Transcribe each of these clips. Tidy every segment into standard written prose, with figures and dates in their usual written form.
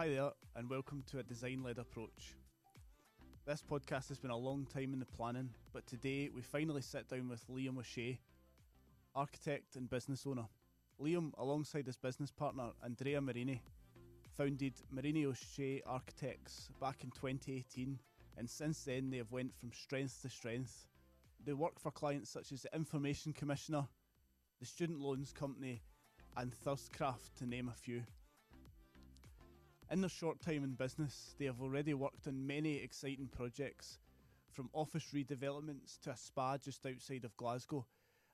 Hi there, and welcome to A Design-Led Approach. This podcast has been a long time in the planning, but today we finally sit down with Liam O'Shea, architect and business owner. Liam, alongside his business partner, Andrea Marini, founded Marini O'Shea Architects back in 2018, and since then they have went from strength to strength. They work for clients such as the Information Commissioner, the Student Loans Company, and Thirstcraft, to name a few. In their short time in business, they have already worked on many exciting projects, from office redevelopments to a spa just outside of Glasgow,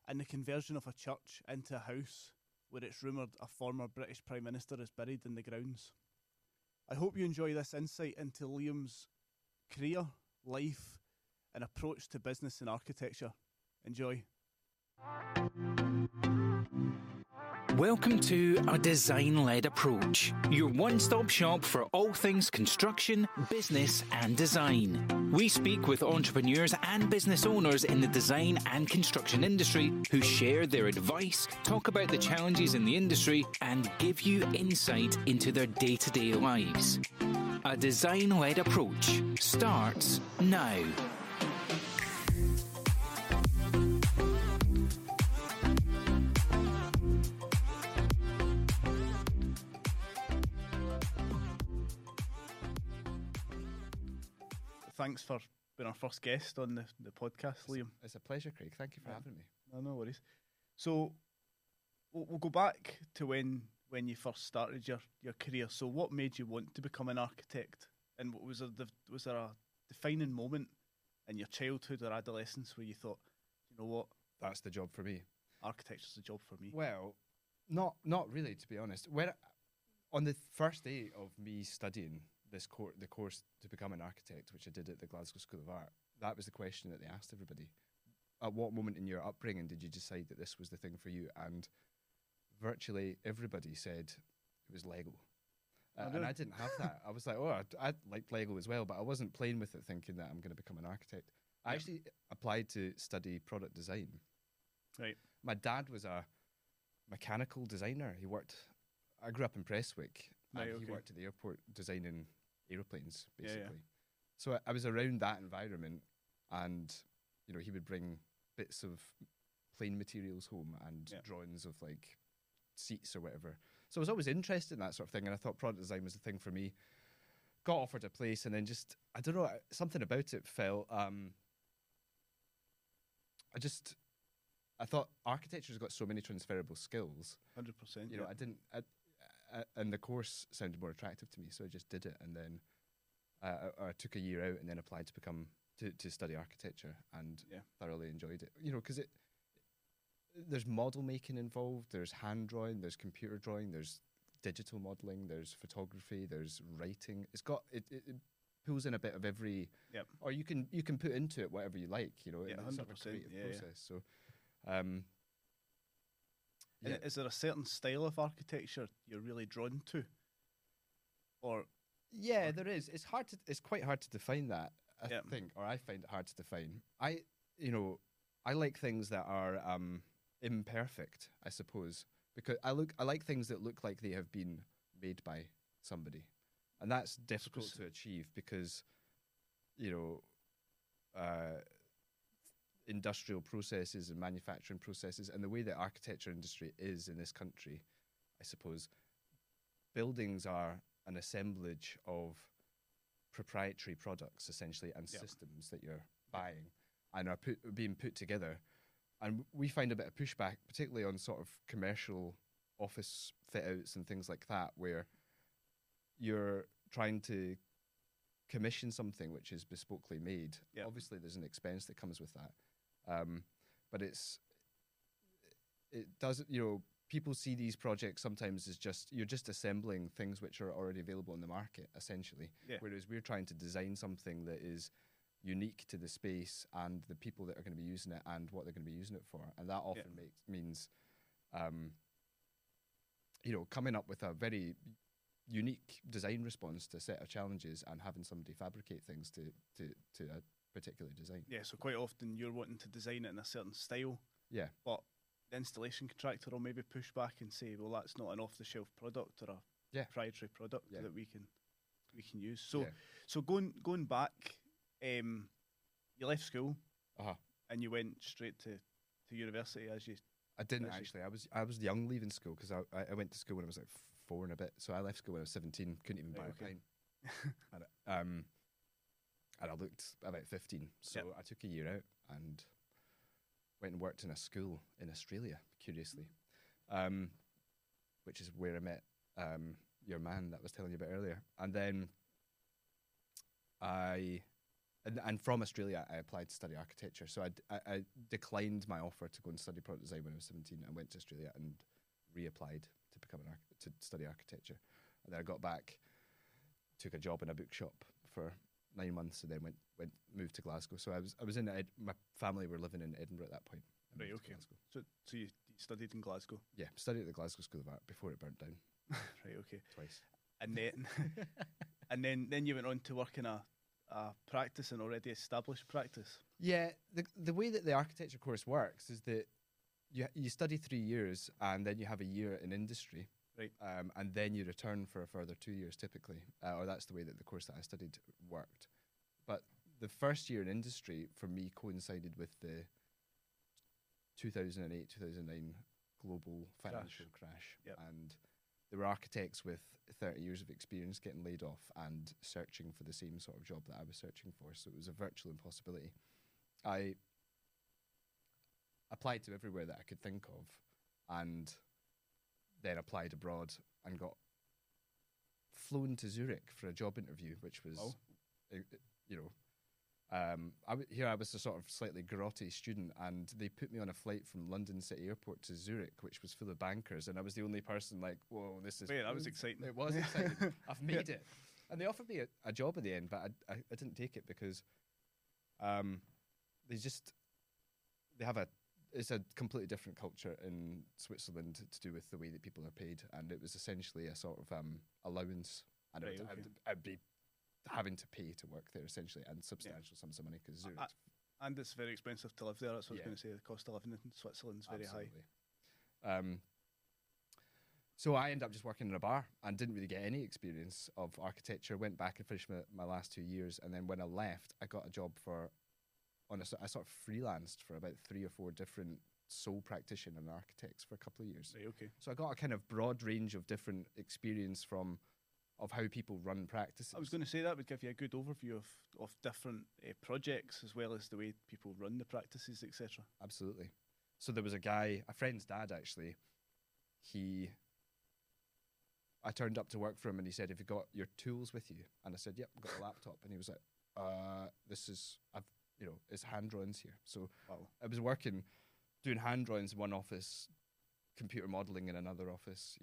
and the conversion of a church into a house, where it's rumoured a former British Prime Minister is buried in the grounds. I hope you enjoy this insight into Liam's career, life, and approach to business and architecture. Enjoy. Welcome to A Design-Led Approach, your one-stop shop for all things construction, business and design. We speak with entrepreneurs and business owners in the design and construction industry who share their advice, talk about the challenges in the industry and give you insight into their day-to-day lives. A Design-Led Approach starts now. Thanks for being our first guest on the podcast, Liam. It's a pleasure, Craig. Thank you for having me. No worries. So we'll go back to when you first started your career. So what made you want to become an architect? And was there a defining moment in your childhood or adolescence where you thought, you know what? That's the job for me. Architecture's the job for me. Well, not really, to be honest. On the first day of me studying the course to become an architect, which I did at the Glasgow School of Art, that was the question that they asked everybody. At what moment in your upbringing did you decide that this was the thing for you? And virtually everybody said it was Lego. And I didn't have that. I was like, oh, I liked Lego as well, but I wasn't playing with it thinking that I'm going to become an architect. I actually applied to study product design. Right. My dad was a mechanical designer. I grew up in Presswick. He worked at the airport designing aeroplanes, basically. Yeah. So I was around that environment, and you know, he would bring bits of plane materials home and drawings of like seats or whatever. So I was always interested in that sort of thing, and I thought product design was the thing for me. Got offered a place, and then just, I don't know, something about it felt. I thought architecture's got so many transferable skills. 100%. You know, and the course sounded more attractive to me, so I just did it, and then I took a year out and then applied to study architecture, and thoroughly enjoyed it. You know, because there's model making involved, there's hand drawing, there's computer drawing, there's digital modelling, there's photography, there's writing. It's got it pulls in a bit of every, or you can put into it whatever you like. You know, it's sort of a creative process. Yeah. So. And is there a certain style of architecture you're really drawn to? There is. It's quite hard to define that, I think, or I find it hard to define. I like things that are imperfect, I suppose, because I like things that look like they have been made by somebody, and that's difficult to achieve because, you know, industrial processes and manufacturing processes and the way the architecture industry is in this country, I suppose, buildings are an assemblage of proprietary products, essentially, and systems that you're buying and are being put together. And we find a bit of pushback, particularly on sort of commercial office fit-outs and things like that, where you're trying to commission something which is bespokely made. Yep. Obviously, there's an expense that comes with that. But it doesn't, you know, people see these projects sometimes as just, you're just assembling things which are already available on the market, essentially. Yeah. Whereas we're trying to design something that is unique to the space and the people that are going to be using it and what they're going to be using it for. And that often means, you know, coming up with a very unique design response to a set of challenges and having somebody fabricate things to a particular design. Yeah, so quite often you're wanting to design it in a certain style. Yeah. But the installation contractor will maybe push back and say, well, that's not an off-the-shelf product or a proprietary product that we can use. So so going back, you left school and you went straight to university as you. I didn't actually. I was young leaving school because I went to school when I was like 4 and a bit. So I left school when I was 17. Couldn't even buy a pint. And I looked about 15. So I took a year out and went and worked in a school in Australia, curiously, which is where I met your man that I was telling you about earlier. And then and from Australia, I applied to study architecture. So I declined my offer to go and study product design when I was 17 and went to Australia and reapplied to become to study architecture. And then I got back, took a job in a bookshop for 9 months, and then moved to Glasgow. So I was in my family were living in Edinburgh at that point. Right, okay. So you studied in Glasgow? Yeah, studied at the Glasgow School of Art before it burnt down. Right, okay. Twice. And then you went on to work in a practice, an already established practice. Yeah, the way that the architecture course works is that you study 3 years and then you have a year in industry. Right. And then you return for a further 2 years typically, or that's the way that the course that I studied worked. But the first year in industry for me coincided with the 2008-2009 global financial crash. Yep. And there were architects with 30 years of experience getting laid off and searching for the same sort of job that I was searching for. So it was a virtual impossibility. I applied to everywhere that I could think of and then applied abroad and got flown to Zurich for a job interview, which was, here I was a sort of slightly grotty student, and they put me on a flight from London City Airport to Zurich, which was full of bankers, and I was the only person like, whoa, this is... Wait, that was exciting. It was exciting. I've made it. And they offered me a job at the end, but I didn't take it because they have it's a completely different culture in Switzerland to do with the way that people are paid, and it was essentially a sort of allowance, and I'd be having to pay to work there essentially, and substantial sums of money because Zurich, and it's very expensive to live there. That's what I was going to say. The cost of living in Switzerland's very high. So I ended up just working in a bar and didn't really get any experience of architecture. Went back and finished my last 2 years, and then when I left, I got a job I sort of freelanced for about 3 or 4 different sole practitioner and architects for a couple of years. Right, okay. So I got a kind of broad range of different experience of how people run practices. I was going to say that would give you a good overview of different projects as well as the way people run the practices, etc. Absolutely. So there was a guy, a friend's dad actually, I turned up to work for him and he said, "Have you got your tools with you?" And I said, "Yep, I've got a laptop." And he was like, it's hand drawings here. So I was working, doing hand drawings in one office, computer modelling in another office,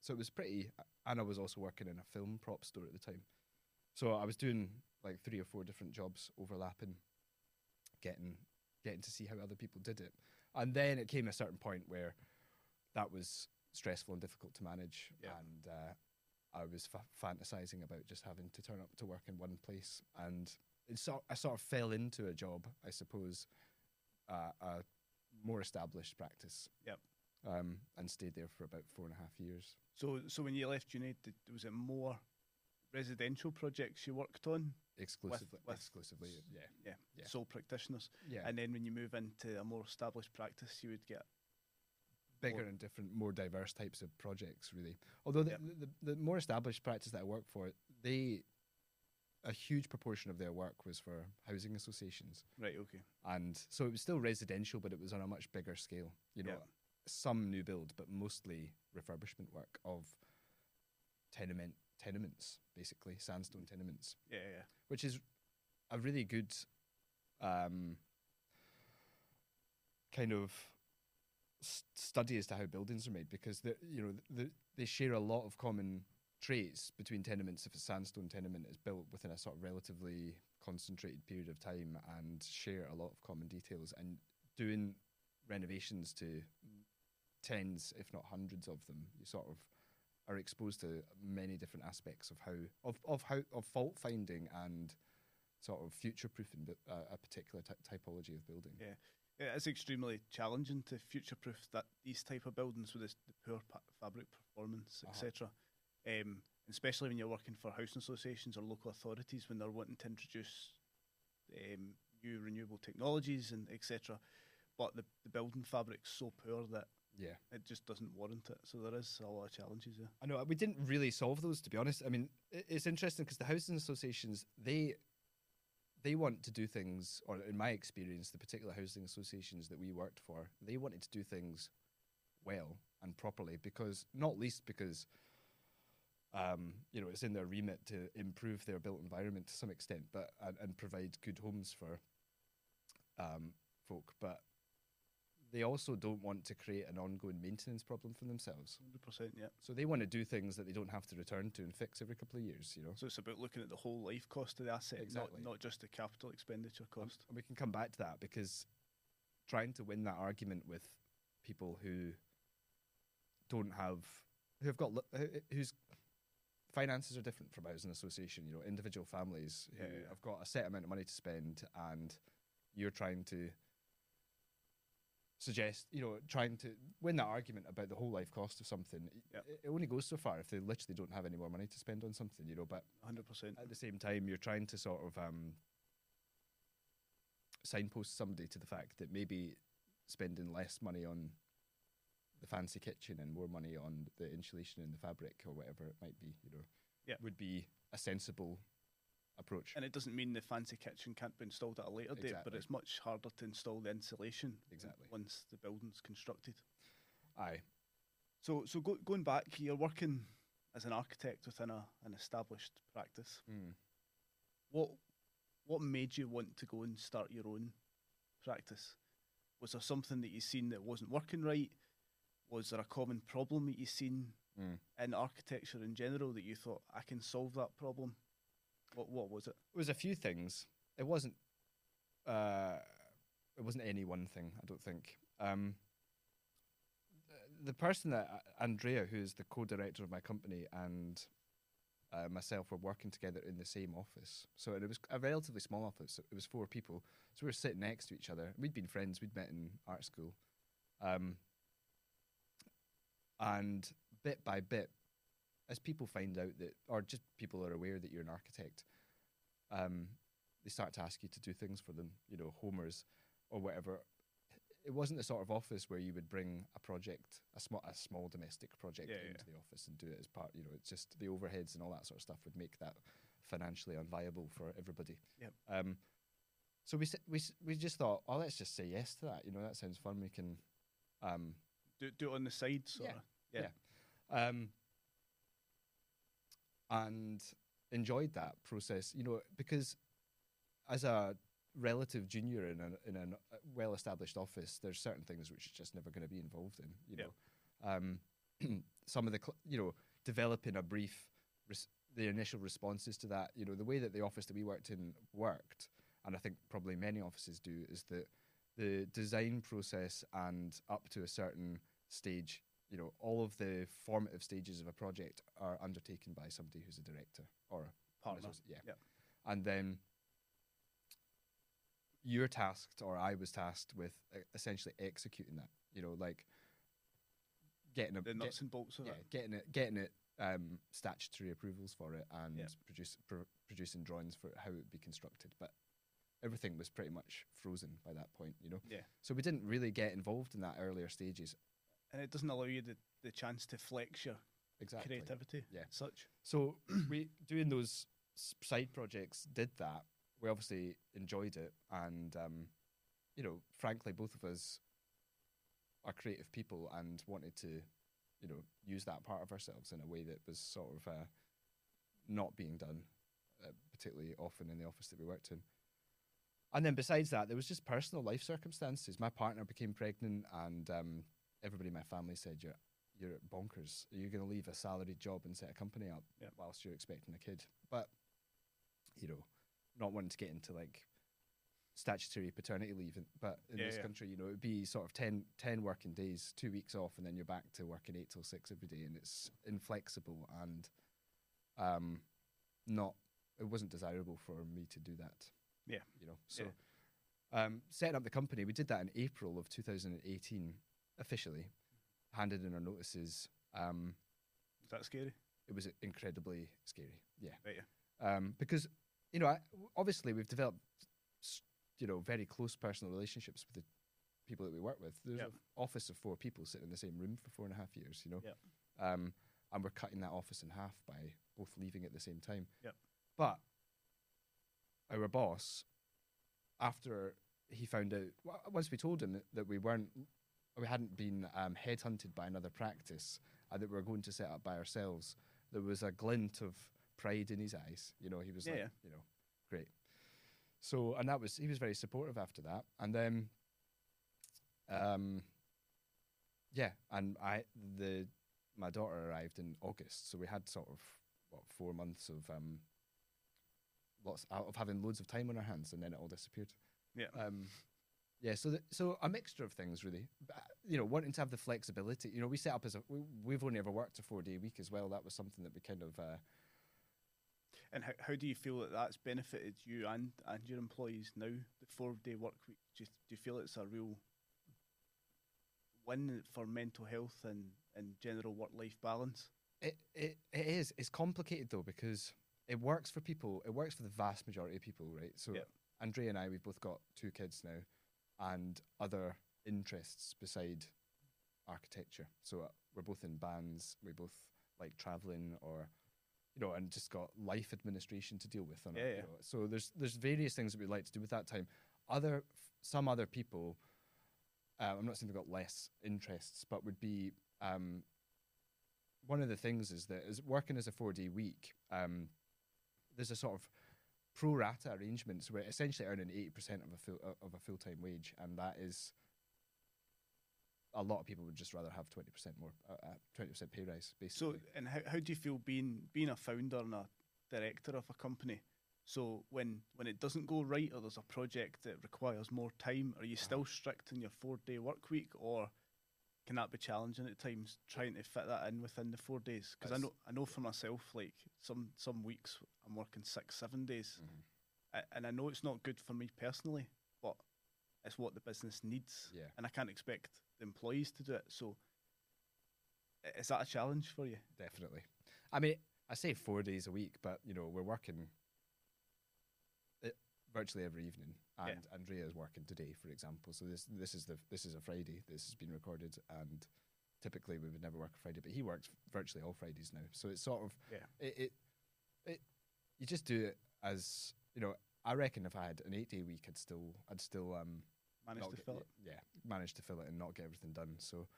so it was pretty, and I was also working in a film prop store at the time. So I was doing like 3 or 4 different jobs overlapping, getting to see how other people did it. And then it came a certain point where that was stressful and difficult to manage. Yeah. And I was fantasising about just having to turn up to work in one place, and I sort of fell into a job, I suppose, a more established practice. Yep. And stayed there for about 4.5 years. So when you left uni, was it more residential projects you worked on? Exclusively, yeah. Yeah. Sole practitioners. Yeah. And then when you move into a more established practice, you would get bigger and different, more diverse types of projects, really. Although the more established practice that I worked for, a huge proportion of their work was for housing associations. Right, okay. And so it was still residential, but it was on a much bigger scale. Some new build, but mostly refurbishment work of tenements, basically, sandstone tenements. Yeah, yeah. Which is a really good kind of study as to how buildings are made, because they share a lot of common traits between tenements. If a sandstone tenement is built within a sort of relatively concentrated period of time and share a lot of common details, and doing renovations to tens, if not hundreds of them, you sort of are exposed to many different aspects of fault finding and sort of future proofing a particular typology of building. Yeah. It's extremely challenging to future proof these type of buildings with the poor fabric performance, etc. especially when you're working for housing associations or local authorities when they're wanting to introduce new renewable technologies and etc. But the building fabric's so poor that it just doesn't warrant it. So there is a lot of challenges there. I know, we didn't really solve those, to be honest. I mean, it's interesting because the housing associations, they want to do things, or in my experience, the particular housing associations that we worked for, they wanted to do things well and properly, because not least because it's in their remit to improve their built environment to some extent, but and provide good homes for folk. But they also don't want to create an ongoing maintenance problem for themselves. 100%, yeah. So they want to do things that they don't have to return to and fix every couple of years, you know. So it's about looking at the whole life cost of the asset, exactly. not just the capital expenditure cost. And we can come back to that, because trying to win that argument with people who don't have, whose finances are different from ours in association, you know, individual families who have got a set amount of money to spend, and you're trying to suggest, you know, trying to win that argument about the whole life cost of something. Yep. It only goes so far if they literally don't have any more money to spend on something, you know, but 100%. At the same time, you're trying to sort of signpost somebody to the fact that maybe spending less money on the fancy kitchen and more money on the insulation and the fabric or whatever it might be, you know, would be a sensible approach. And it doesn't mean the fancy kitchen can't be installed at a later date, but it's much harder to install the insulation once the building's constructed. Aye. So going back, you're working as an architect within an established practice. Mm. What made you want to go and start your own practice? Was there something that you seen that wasn't working right? Was there a common problem that you seen in architecture in general that you thought, I can solve that problem? What was it? It was a few things. It wasn't any one thing, I don't think. The person that Andrea, who is the co-director of my company, and myself were working together in the same office. So it was a relatively small office. It was 4 people. So we were sitting next to each other. We'd been friends. We'd met in art school. And bit by bit, as people find out that, or just people are aware that you're an architect, they start to ask you to do things for them, you know, homers or whatever. It wasn't the sort of office where you would bring a project, a small domestic project into the office and do it as part, you know, it's just the overheads and all that sort of stuff would make that financially unviable for everybody. Yep. So we just thought, oh, let's just say yes to that. You know, that sounds fun. We can do it on the side, sort of. Yeah. And enjoyed that process, you know, because as a relative junior in a well-established office, there's certain things which you're just never going to be involved in, you know. Some of the, developing a brief, the initial responses to that, you know, the way that the office that we worked in worked, and I think probably many offices do, is that the design process and up to a certain stage, you know, all of the formative stages of a project are undertaken by somebody who's a director or a partner. And then you're tasked, or I was tasked with essentially executing that, you know, like getting the nuts and bolts of it, getting statutory approvals for it, and producing drawings for how it would be constructed. But everything was pretty much frozen by that point, you know? Yeah. So we didn't really get involved in that earlier stages. And it doesn't allow you the chance to flex your creativity and such. So we, doing those side projects, did that. We obviously enjoyed it. And, you know, frankly, both of us are creative people and wanted to, you know, use that part of ourselves in a way that was sort of not being done particularly often in the office that we worked in. And then besides that, there was just personal life circumstances. My partner became pregnant, and everybody in my family said, you're bonkers. You're going to leave a salaried job and set a company up whilst you're expecting a kid. But, you know, not wanting to get into, like, statutory paternity leave. But in this country, you know, it would be sort of 10 working days, 2 weeks off, and then you're back to working 8 till 6 every day. And it's inflexible, and it wasn't desirable for me to do that. Yeah. You know, so setting up the company, we did that in April of 2018. Officially handed in our notices. Was that scary? it was incredibly scary. Yeah. Right, yeah. Because, you know, obviously we've developed, you know, very close personal relationships with the people that we work with. There's an office of 4 people sitting in the same room for 4.5 years, you know. Yep. And we're cutting that office in half by both leaving at the same time. Yep. But our boss, after he found out, once we told him that we hadn't been headhunted by another practice and that we were going to set up by ourselves, there was a glint of pride in his eyes. You know, he was like, you know, great. So, and that was, he was very supportive after that. And then, and my daughter arrived in August, so we had sort of, what, 4 months of having loads of time on our hands, and then it all disappeared. Yeah. So a mixture of things, really. But, you know, wanting to have the flexibility. You know, we set up as we've only ever worked a 4-day week as well. That was something that we kind of. And how do you feel that that's benefited you and your employees now? The 4-day work week. Do you feel it's a real win for mental health and general work-life balance? It is. It's complicated though, because it works for people. It works for the vast majority of people, right? So Andrea and I, we've both got 2 kids now and other interests beside architecture. So we're both in bands. We both like traveling, or, you know, and just got life administration to deal with. You know? So there's various things that we like to do with that time. Some other people, I'm not saying they've got less interests, but would be, one of the things is that is working as a 4-day week, there's a sort of pro rata arrangement, so we're essentially earning 80% of a full-time wage, and that is, a lot of people would just rather have 20% more, 20% pay rise, basically. So, and how do you feel being a founder and a director of a company? So when it doesn't go right, or there's a project that requires more time, are you still strict in your 4-day work week, or can that be challenging at times, trying to fit that in within the 4 days? Because I know for myself, like some weeks I'm working 6-7 days, and I know it's not good for me personally, but it's what the business needs, and I can't expect the employees to do it. So is that a challenge for you? Definitely. I mean, I say 4 days a week, but you know, we're working virtually every evening, and Andrea is working today, for example. So this is a Friday. This has been recorded, and typically we would never work a Friday, but he works virtually all Fridays now. So it's sort of it you just do it as, you know. I reckon if I had an 8-day week, I'd still manage to fill it. Yeah, manage to fill it and not get everything done. So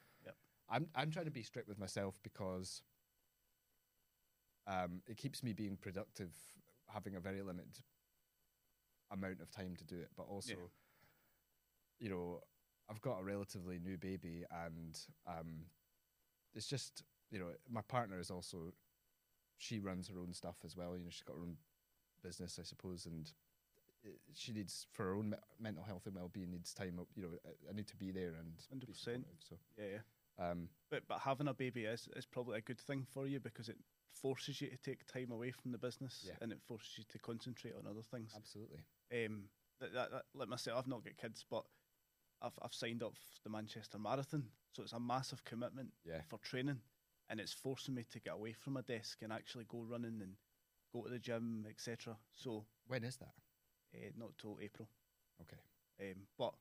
I'm trying to be strict with myself, because it keeps me being productive, having a very limited amount of time to do it, but also you know, I've got a relatively new baby, and it's just, you know, my partner is also, she runs her own stuff as well, you know, she's got her own business, I suppose, and she needs, for her own mental health and well-being, needs time up, you know. I need to be there and 100%. So but having a baby is probably a good thing for you, because it forces you to take time away from the business, and it forces you to concentrate on other things. Absolutely. Like myself, I've not got kids, but I've signed up for the Manchester Marathon, so it's a massive commitment for training, and it's forcing me to get away from my desk and actually go running and go to the gym, etc. So when is that? Not till April. Okay. But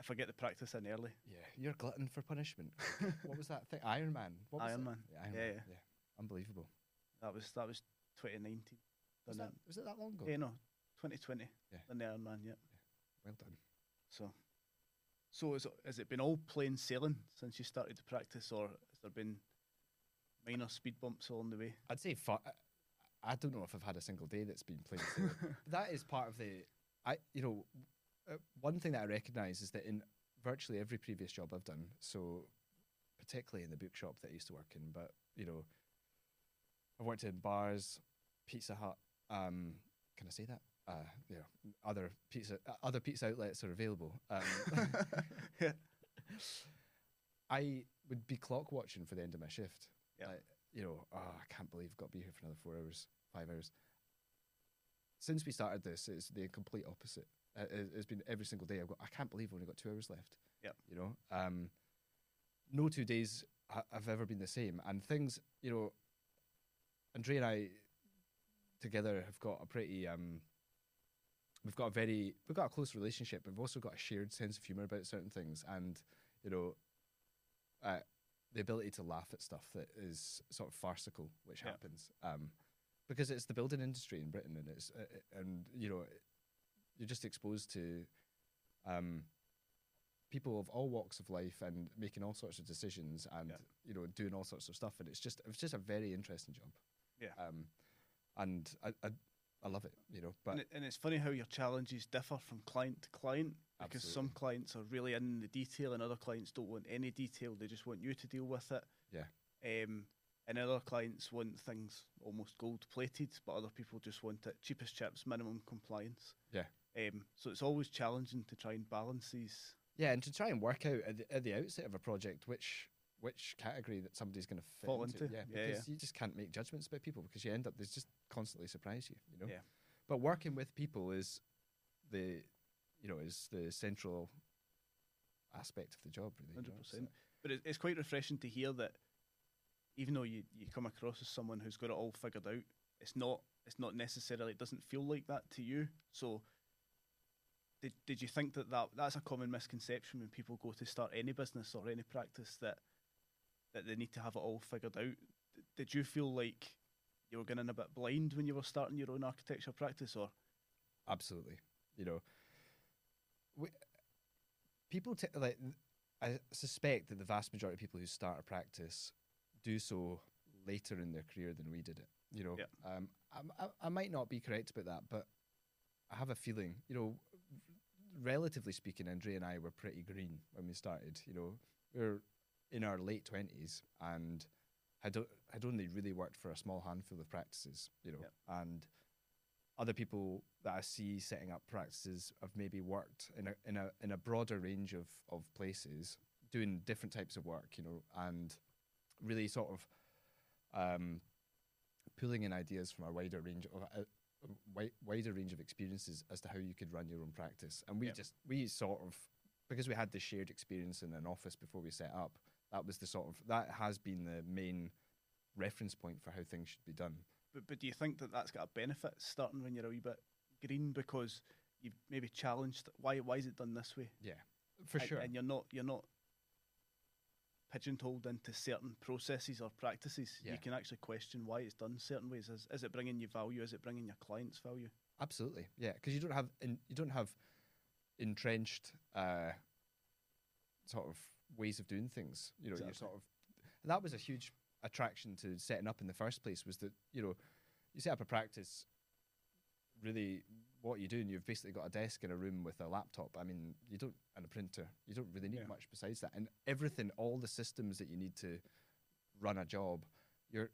if I get the practice in early, you're glutton for punishment. What was that thing? Ironman. Yeah. Unbelievable. That was 2019. Was it that long ago? Yeah, no, 2020. Yeah. In the Ironman, well done. So has it been all plain sailing since you started to practice, or has there been minor speed bumps along the way? I'd say I don't know if I've had a single day that's been plain sailing. That is part of the, you know, one thing that I recognise is that in virtually every previous job I've done, so particularly in the bookshop that I used to work in, but you know, I've worked in bars, Pizza Hut. Can I say that? You know, other pizza outlets are available. I would be clock watching for the end of my shift. Yep. Like, you know, I can't believe I've got to be here for another 5 hours. Since we started this, it's the complete opposite. It's been every single day. I can't believe I've only got 2 hours left. Yep. You know, no 2 days have ever been the same, and things, you know. Andrea and I together have got a pretty, we've got a close relationship. We've also got a shared sense of humour about certain things, and, you know, the ability to laugh at stuff that is sort of farcical, which happens, because it's the building industry in Britain, and it's and you know, you're just exposed to people of all walks of life and making all sorts of decisions, and you know, doing all sorts of stuff, and it's just a very interesting job. Yeah. And I love it, you know. But and it's funny how your challenges differ from client to client, because some clients are really in the detail, and other clients don't want any detail. They just want you to deal with it. Yeah. And other clients want things almost gold-plated, but other people just want it cheapest chips, minimum compliance. Yeah. So it's always challenging to try and balance these. Yeah, and to try and work out at the outset of a project which category that somebody's going to fall into. Yeah, because you just can't make judgments about people, because you end up, they just constantly surprise you, you know. Yeah. But working with people is the central aspect of the job, really. 100%. You know, so. But it's quite refreshing to hear that, even though you come across as someone who's got it all figured out, it's not necessarily, it doesn't feel like that to you. So did you think that's a common misconception when people go to start any business or any practice, that they need to have it all figured out? Did you feel like you were going in a bit blind when you were starting your own architecture practice, or? Absolutely. You know, I suspect that the vast majority of people who start a practice do so later in their career than we did it. You know, I might not be correct about that, but I have a feeling, you know, relatively speaking, Andrea and I were pretty green when we started. You know, we were in our late 20s and had only really worked for a small handful of practices, you know, and other people that I see setting up practices have maybe worked in a broader range of places, doing different types of work, you know, and really sort of pulling in ideas from a wider range of experiences as to how you could run your own practice. And we sort of, because we had the shared experience in an office before we set up, that was the sort of, that has been the main reference point for how things should be done. But do you think that's got a benefit, starting when you're a wee bit green, because you've maybe challenged why is it done this way? Yeah, sure. And you're not pigeonholed into certain processes or practices. Yeah. You can actually question why it's done certain ways. Is it bringing you value? Is it bringing your clients value? Absolutely. Yeah, because you don't have entrenched sort of ways of doing things. You know, exactly. You're sort of, and that was a huge attraction to setting up in the first place, was that, you know, you set up a practice, really what you do, and you've basically got a desk in a room with a laptop, I mean, you don't, and a printer, you don't really need much besides that, and everything, all the systems that you need to run a job, you're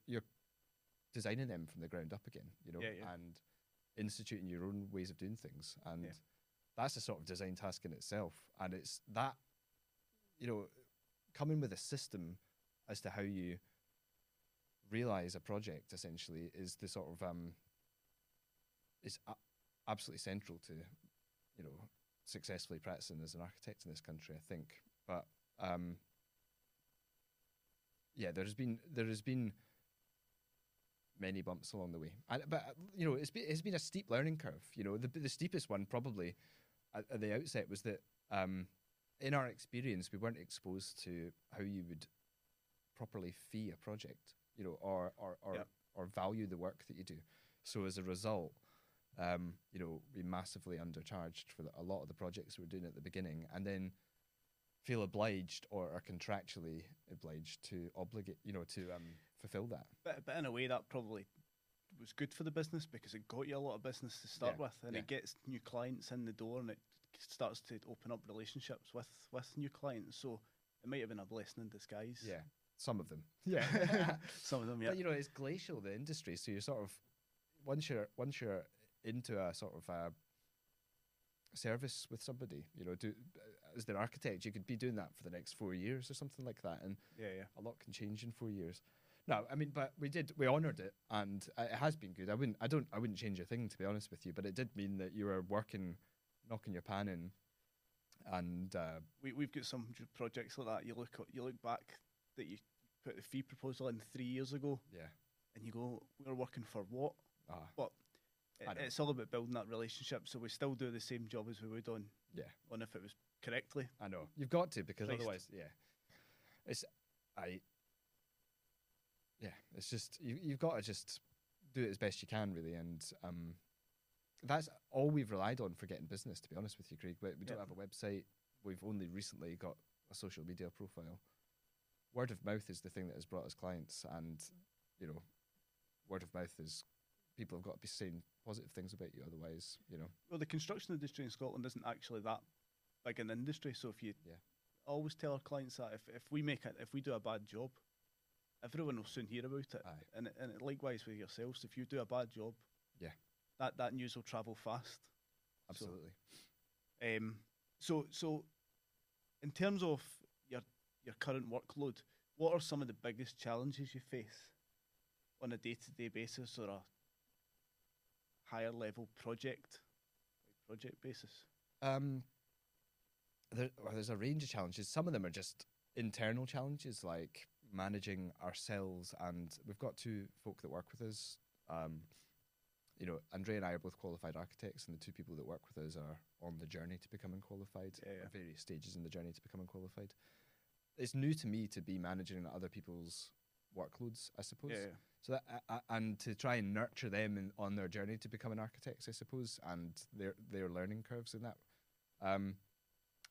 designing them from the ground up again, you know, and instituting your own ways of doing things, and that's a sort of design task in itself, and it's that, you know, coming with a system as to how you realize a project, essentially, is the sort of is absolutely central to, you know, successfully practicing as an architect in this country, I think. But there has been many bumps along the way, but you know, it's been a steep learning curve. You know, the steepest one probably at the outset was that in our experience we weren't exposed to how you would properly fee a project, you know, or value the work that you do. So as a result, you know, we massively undercharged for a lot of the projects we were doing at the beginning, and then feel obliged, or are contractually obliged to obligate, you know, to fulfill that. But in a way, that probably was good for the business, because it got you a lot of business to start with, and it gets new clients in the door, and it starts to open up relationships with new clients. So it might have been a blessing in disguise. Yeah. Some of them. Yeah. Some of them, yeah. But, you know, it's glacial, the industry, so you're sort of, once you're into a sort of a service with somebody, you know, as their architect, you could be doing that for the next 4 years or something like that, and a lot can change in 4 years. No, I mean, but we honoured it, and it has been good. I wouldn't change a thing, to be honest with you, but it did mean that you were working, knocking your pan in, and we've got some projects like that. You look back that you put the fee proposal in 3 years ago, and you go, we're working for what? But it's all about building that relationship, so we still do the same job as we would on, on if it was correctly. I know. You've got to, because otherwise, it's just, you've got to just do it as best you can, really, and that's all we've relied on for getting business, to be honest with you, Craig. We don't have a website. We've only recently got a social media profile. Word of mouth is the thing that has brought us clients, and, you know, word of mouth is people have got to be saying positive things about you, otherwise, you know. Well, the construction industry in Scotland isn't actually that big an industry, so if you always tell our clients that if we do a bad job, everyone will soon hear about it. Aye. And likewise with yourselves, if you do a bad job, that news will travel fast. Absolutely. So, in terms of your current workload, what are some of the biggest challenges you face on a day-to-day basis or a higher level project basis? There's a range of challenges. Some of them are just internal challenges, like managing ourselves, and we've got two folk that work with us. You know, Andrea and I are both qualified architects, and the two people that work with us are on the journey to becoming qualified, at various stages in the journey to becoming qualified. It's new to me to be managing other people's workloads, I suppose. So that, and to try and nurture them on their journey to becoming architects, I suppose, and their learning curves in that.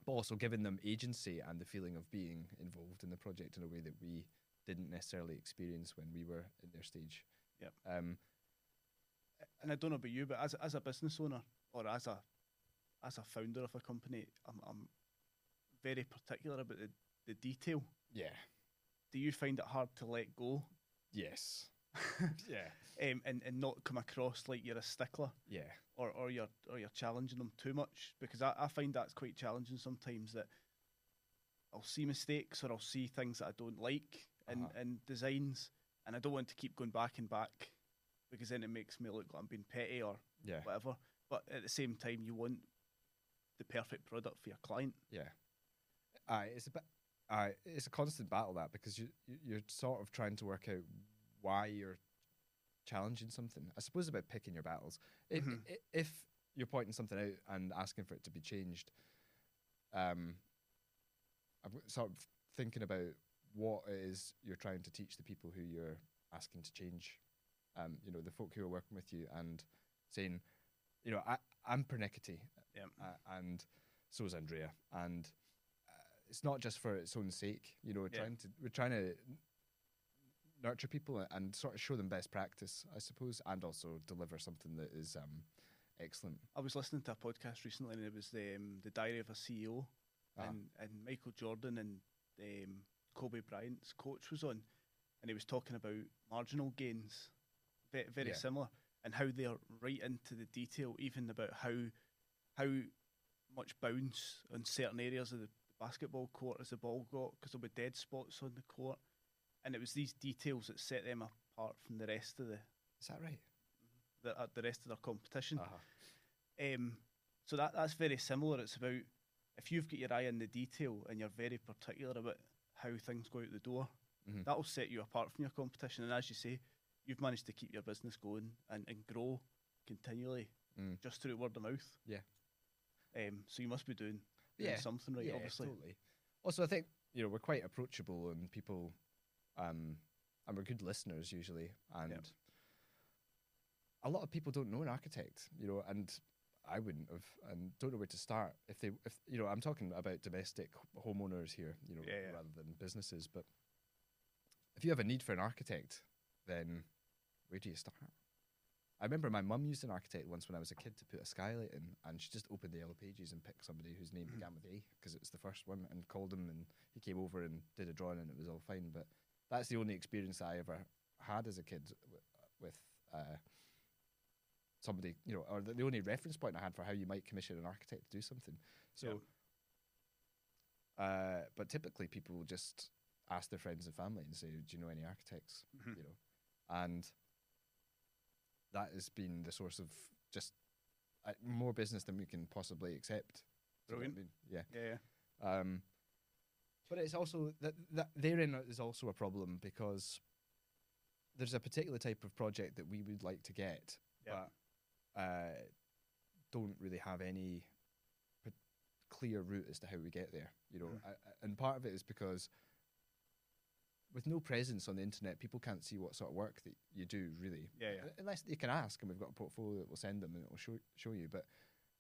But also giving them agency and the feeling of being involved in the project in a way that we didn't necessarily experience when we were in their stage. And I don't know about you, but as a business owner or as a founder of a company, I'm very particular about the detail. Yeah. Do you find it hard to let go? Yes. And not come across like you're a stickler. Yeah. Or you're challenging them too much, because I find that's quite challenging sometimes, that I'll see mistakes or I'll see things that I don't like in designs, and I don't want to keep going back and back, because then it makes me look like I'm being petty or whatever. But at the same time, you want the perfect product for your client. Yeah. It's a constant battle, that, because you're sort of trying to work out why you're challenging something. I suppose about picking your battles. If you're pointing something out and asking for it to be changed, I'm sort of thinking about what it is you're trying to teach the people who you're asking to change. You know, the folk who are working with you, and saying, you know, I'm pernickety, and so is Andrea, and it's not just for its own sake. You know, we're trying to nurture people and sort of show them best practice, I suppose, and also deliver something that is excellent. I was listening to a podcast recently, and it was the Diary of a CEO, and Michael Jordan and Kobe Bryant's coach was on, and he was talking about marginal gains, very similar, and how they are right into the detail, even about how much bounce on certain areas of the basketball court as the ball got, because there'll be dead spots on the court. And it was these details that set them apart from the rest of Is that right? The rest of their competition. So that's very similar. It's about, if you've got your eye on the detail and you're very particular about how things go out the door, that'll set you apart from your competition. And as you say, you've managed to keep your business going and grow continually just through word of mouth. Yeah. So you must be doing something right, obviously. Totally. Also, I think, you know, we're quite approachable, and people... and we're good listeners usually, and a lot of people don't know an architect, you know, and I wouldn't have, and don't know where to start. If you know, I'm talking about domestic homeowners here, you know, rather than businesses. But if you have a need for an architect, then where do you start? I remember my mum used an architect once when I was a kid to put a skylight in, and she just opened the yellow pages and picked somebody whose name began with A, because it was the first one, and called him, and he came over and did a drawing, and it was all fine. But that's the only experience I ever had as a kid with somebody, you know, or the only reference point I had for how you might commission an architect to do something. So, but typically people will just ask their friends and family and say, "Do you know any architects?" You know, and that has been the source of just more business than we can possibly accept. Brilliant. You know what I mean? Yeah. But it's also that therein is also a problem, because there's a particular type of project that we would like to get, but don't really have any clear route as to how we get there. You know, and part of it is because with no presence on the internet, people can't see what sort of work that you do, really. Unless they can ask, and we've got a portfolio that we'll send them and it will show you. But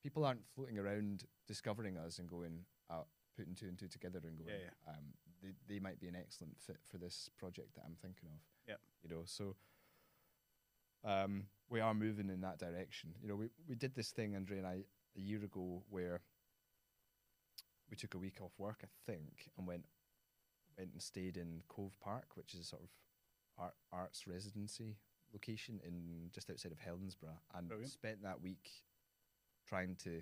people aren't floating around discovering us and going, putting two and two together and going, they might be an excellent fit for this project that I'm thinking of. You know, so we are moving in that direction. You know, we did this thing, Andrea and I, a year ago where we took a week off work, I think, and went and stayed in Cove Park, which is a sort of arts residency location in just outside of Helensburgh, and spent that week trying to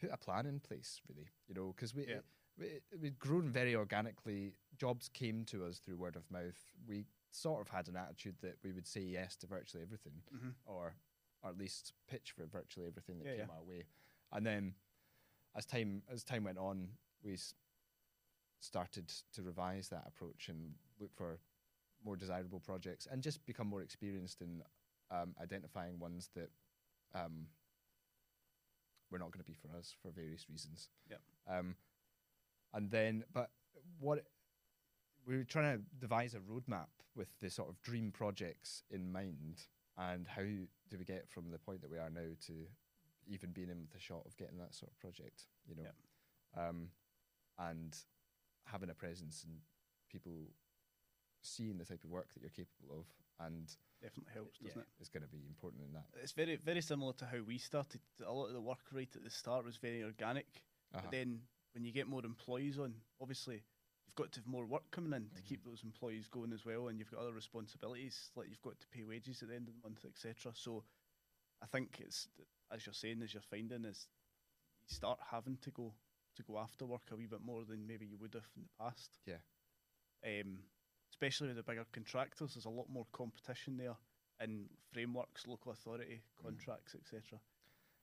put a plan in place, really, you know, because we'd grown very organically. Jobs came to us through word of mouth. We sort of had an attitude that we would say yes to virtually everything, or at least pitch for virtually everything that came our way. And then as time went on, we started to revise that approach and look for more desirable projects and just become more experienced in identifying ones that were not going to be for us for various reasons. And then, but what we were trying to devise a roadmap with the sort of dream projects in mind, and how do we get from the point that we are now to even being in with the shot of getting that sort of project, you know, and having a presence and people seeing the type of work that you're capable of, and definitely helps, doesn't it? It's going to be important in that. It's very, very similar to how we started. A lot of the work right at the start was very organic, but then when you get more employees on, obviously you've got to have more work coming in to keep those employees going as well, and you've got other responsibilities, like you've got to pay wages at the end of the month, etc. So I think it's, as you're saying, as you're finding, is you start having to go after work a wee bit more than maybe you would have in the past. Especially with the bigger contractors, there's a lot more competition there in frameworks, local authority contracts, etc.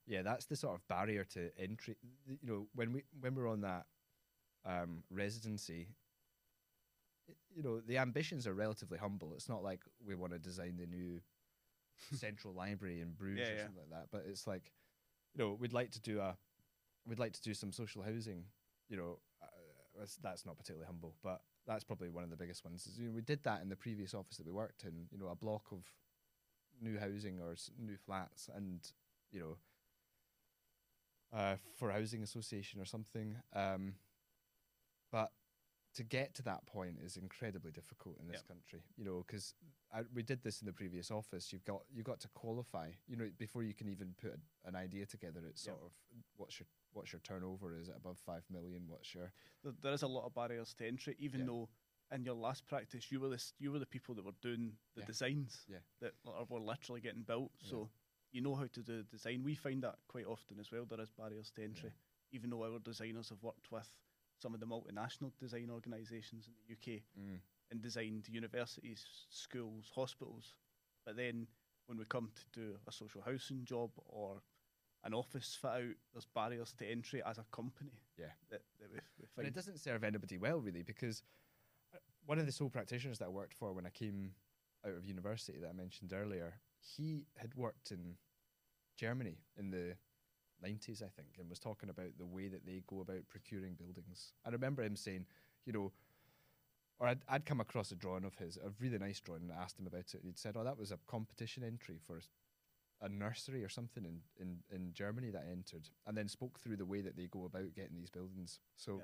Yeah, that's the sort of barrier to entry. You know, when we're on that residency, you know, the ambitions are relatively humble. It's not like we want to design the new central library in Bruges or something like that. But it's like, you know, we'd like to do some social housing. You know, that's not particularly humble, but that's probably one of the biggest ones. You know, we did that in the previous office that we worked in. You know, a block of new housing or new flats, and you know. For a housing association or something, but to get to that point is incredibly difficult in this country. You know, because we did this in the previous office. You've got to qualify. You know, before you can even put an idea together, it's sort of what's your turnover? Is it above 5 million? What's your? There is a lot of barriers to entry, even though in your last practice you were the people that were doing the designs that were literally getting built. So. You know how to do design. We find that quite often as well. There is barriers to entry, even though our designers have worked with some of the multinational design organisations in the UK and designed universities, schools, hospitals. But then when we come to do a social housing job or an office fit out, there's barriers to entry as a company. That we find. And it doesn't serve anybody well, really, because one of the sole practitioners that I worked for when I came out of university that I mentioned earlier, he had worked in Germany in the 90s, I think, and was talking about the way that they go about procuring buildings. I remember him saying, you know, or I'd come across a drawing of his, a really nice drawing, and I asked him about it, and he'd said, that was a competition entry for a nursery or something in Germany that I entered, and then spoke through the way that they go about getting these buildings. So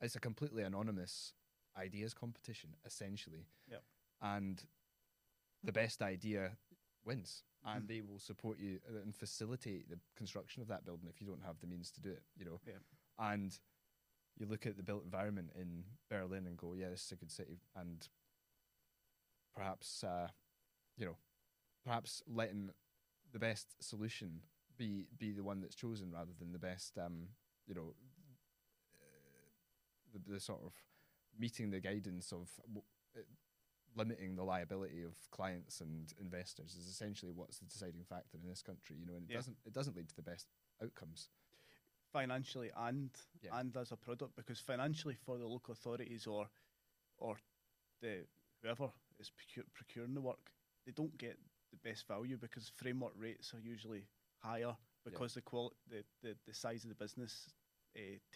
it's a completely anonymous ideas competition, essentially. And the best idea wins, and they will support you and facilitate the construction of that building if you don't have the means to do it, you know. And you look at the built environment in Berlin and go, this is a good city, and perhaps, you know, perhaps letting the best solution be the one that's chosen rather than the best, you know, the sort of meeting the guidance of... limiting the liability of clients and investors is essentially what's the deciding factor in this country, you know, and it doesn't lead to the best outcomes financially and as a product, because financially for the local authorities or the whoever is procuring the work, they don't get the best value because framework rates are usually higher because the size of the business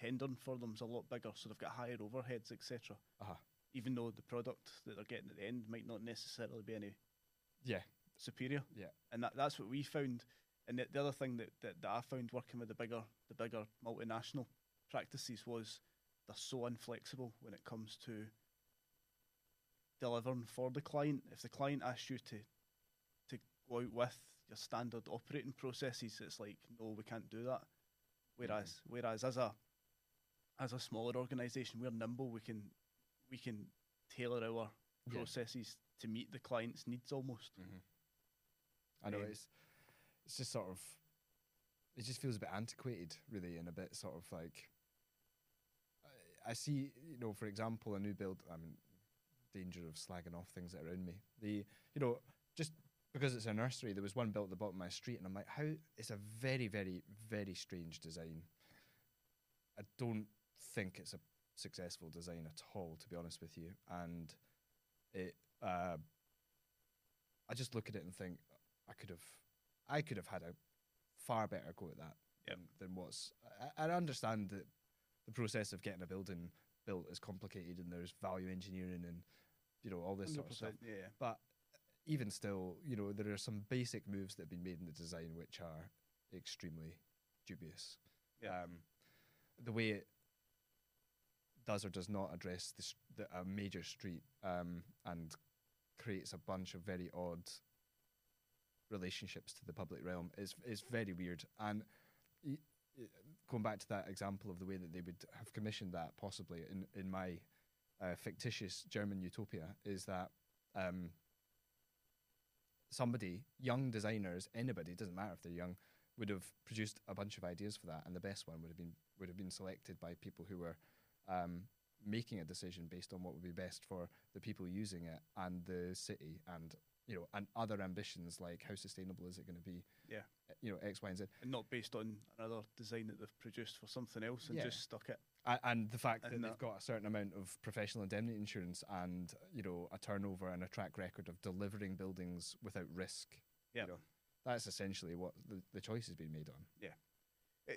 tendering for them is a lot bigger, so they've got higher overheads, etc. Uh-huh. Even though the product that they're getting at the end might not necessarily be any superior. Yeah. And that's what we found. And the other thing that I found working with the bigger multinational practices was they're so inflexible when it comes to delivering for the client. If the client asks you to go out with your standard operating processes, it's like, no, we can't do that. Whereas as a smaller organisation, we're nimble. We can tailor our processes to meet the client's needs almost. Mm-hmm. I know it's just sort of, it just feels a bit antiquated really, and a bit sort of like, I see, you know, for example, a new build, I mean, danger of slagging off things that are around me. Just because it's a nursery, there was one built at the bottom of my street and I'm like, how, it's a very, very, very strange design. I don't think it's a successful design at all, to be honest with you. And it, I just look at it and think, I could have had a far better go at that than what's. I understand that the process of getting a building built is complicated, and there's value engineering and all this sort of stuff. Yeah. But even still, there are some basic moves that have been made in the design which are extremely dubious. Yeah. The way it does or does not address a major street and creates a bunch of very odd relationships to the public realm is very weird. And going back to that example of the way that they would have commissioned that, possibly in my fictitious German utopia, is that somebody, young designers, anybody, doesn't matter if they're young, would have produced a bunch of ideas for that, and the best one would have been selected by people who were making a decision based on what would be best for the people using it and the city and other ambitions, like how sustainable is it going to be? Yeah. X, Y, and Z. And not based on another design that they've produced for something else and just stuck it. And the fact that they've got a certain amount of professional indemnity insurance and, a turnover and a track record of delivering buildings without risk. Yeah. That's essentially what the choice has been made on. Yeah.